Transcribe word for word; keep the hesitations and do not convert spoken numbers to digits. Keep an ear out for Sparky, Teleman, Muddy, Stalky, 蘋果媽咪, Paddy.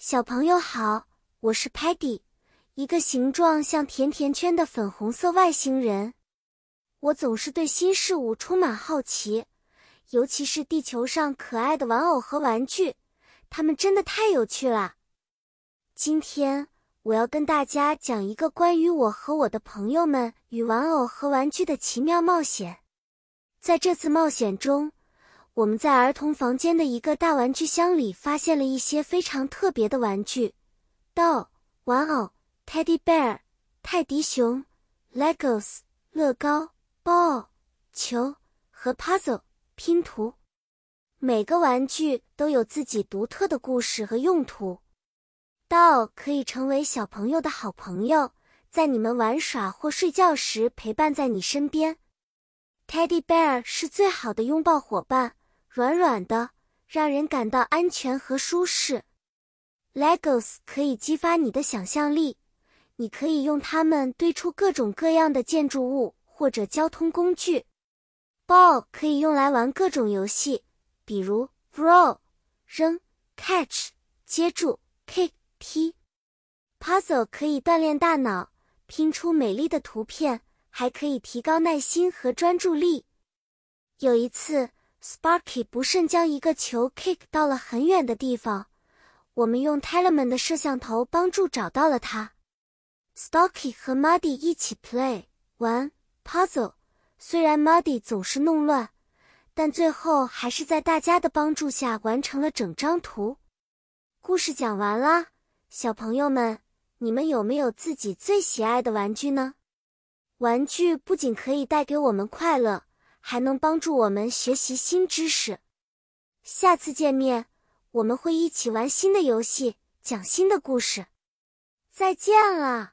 小朋友好，我是 Paddy， 一个形状像甜甜圈的粉红色外星人。我总是对新事物充满好奇，尤其是地球上可爱的玩偶和玩具，它们真的太有趣了。今天我要跟大家讲一个关于我和我的朋友们与玩偶和玩具的奇妙冒险。在这次冒险中，我们在儿童房间的一个大玩具箱里发现了一些非常特别的玩具 doll 玩偶 teddy bear 泰迪熊 legos 乐高 ball 球和 puzzle 拼图。每个玩具都有自己独特的故事和用途。doll 可以成为小朋友的好朋友，在你们玩耍或睡觉时陪伴在你身边。teddy bear 是最好的拥抱伙伴，软软的，让人感到安全和舒适。Legos 可以激发你的想象力，你可以用它们堆出各种各样的建筑物或者交通工具。Ball 可以用来玩各种游戏，比如 throw 扔 catch 接住 kick 踢。Puzzle 可以锻炼大脑，拼出美丽的图片，还可以提高耐心和专注力。有一次Sparky 不慎将一个球 kick 到了很远的地方，我们用 Teleman 的摄像头帮助找到了它。Stalky 和 Muddy 一起 play 玩 puzzle， 虽然 Muddy 总是弄乱，但最后还是在大家的帮助下完成了整张图。故事讲完啦，小朋友们，你们有没有自己最喜爱的玩具呢？玩具不仅可以带给我们快乐，还能帮助我们学习新知识。下次见面，我们会一起玩新的游戏，讲新的故事。再见了。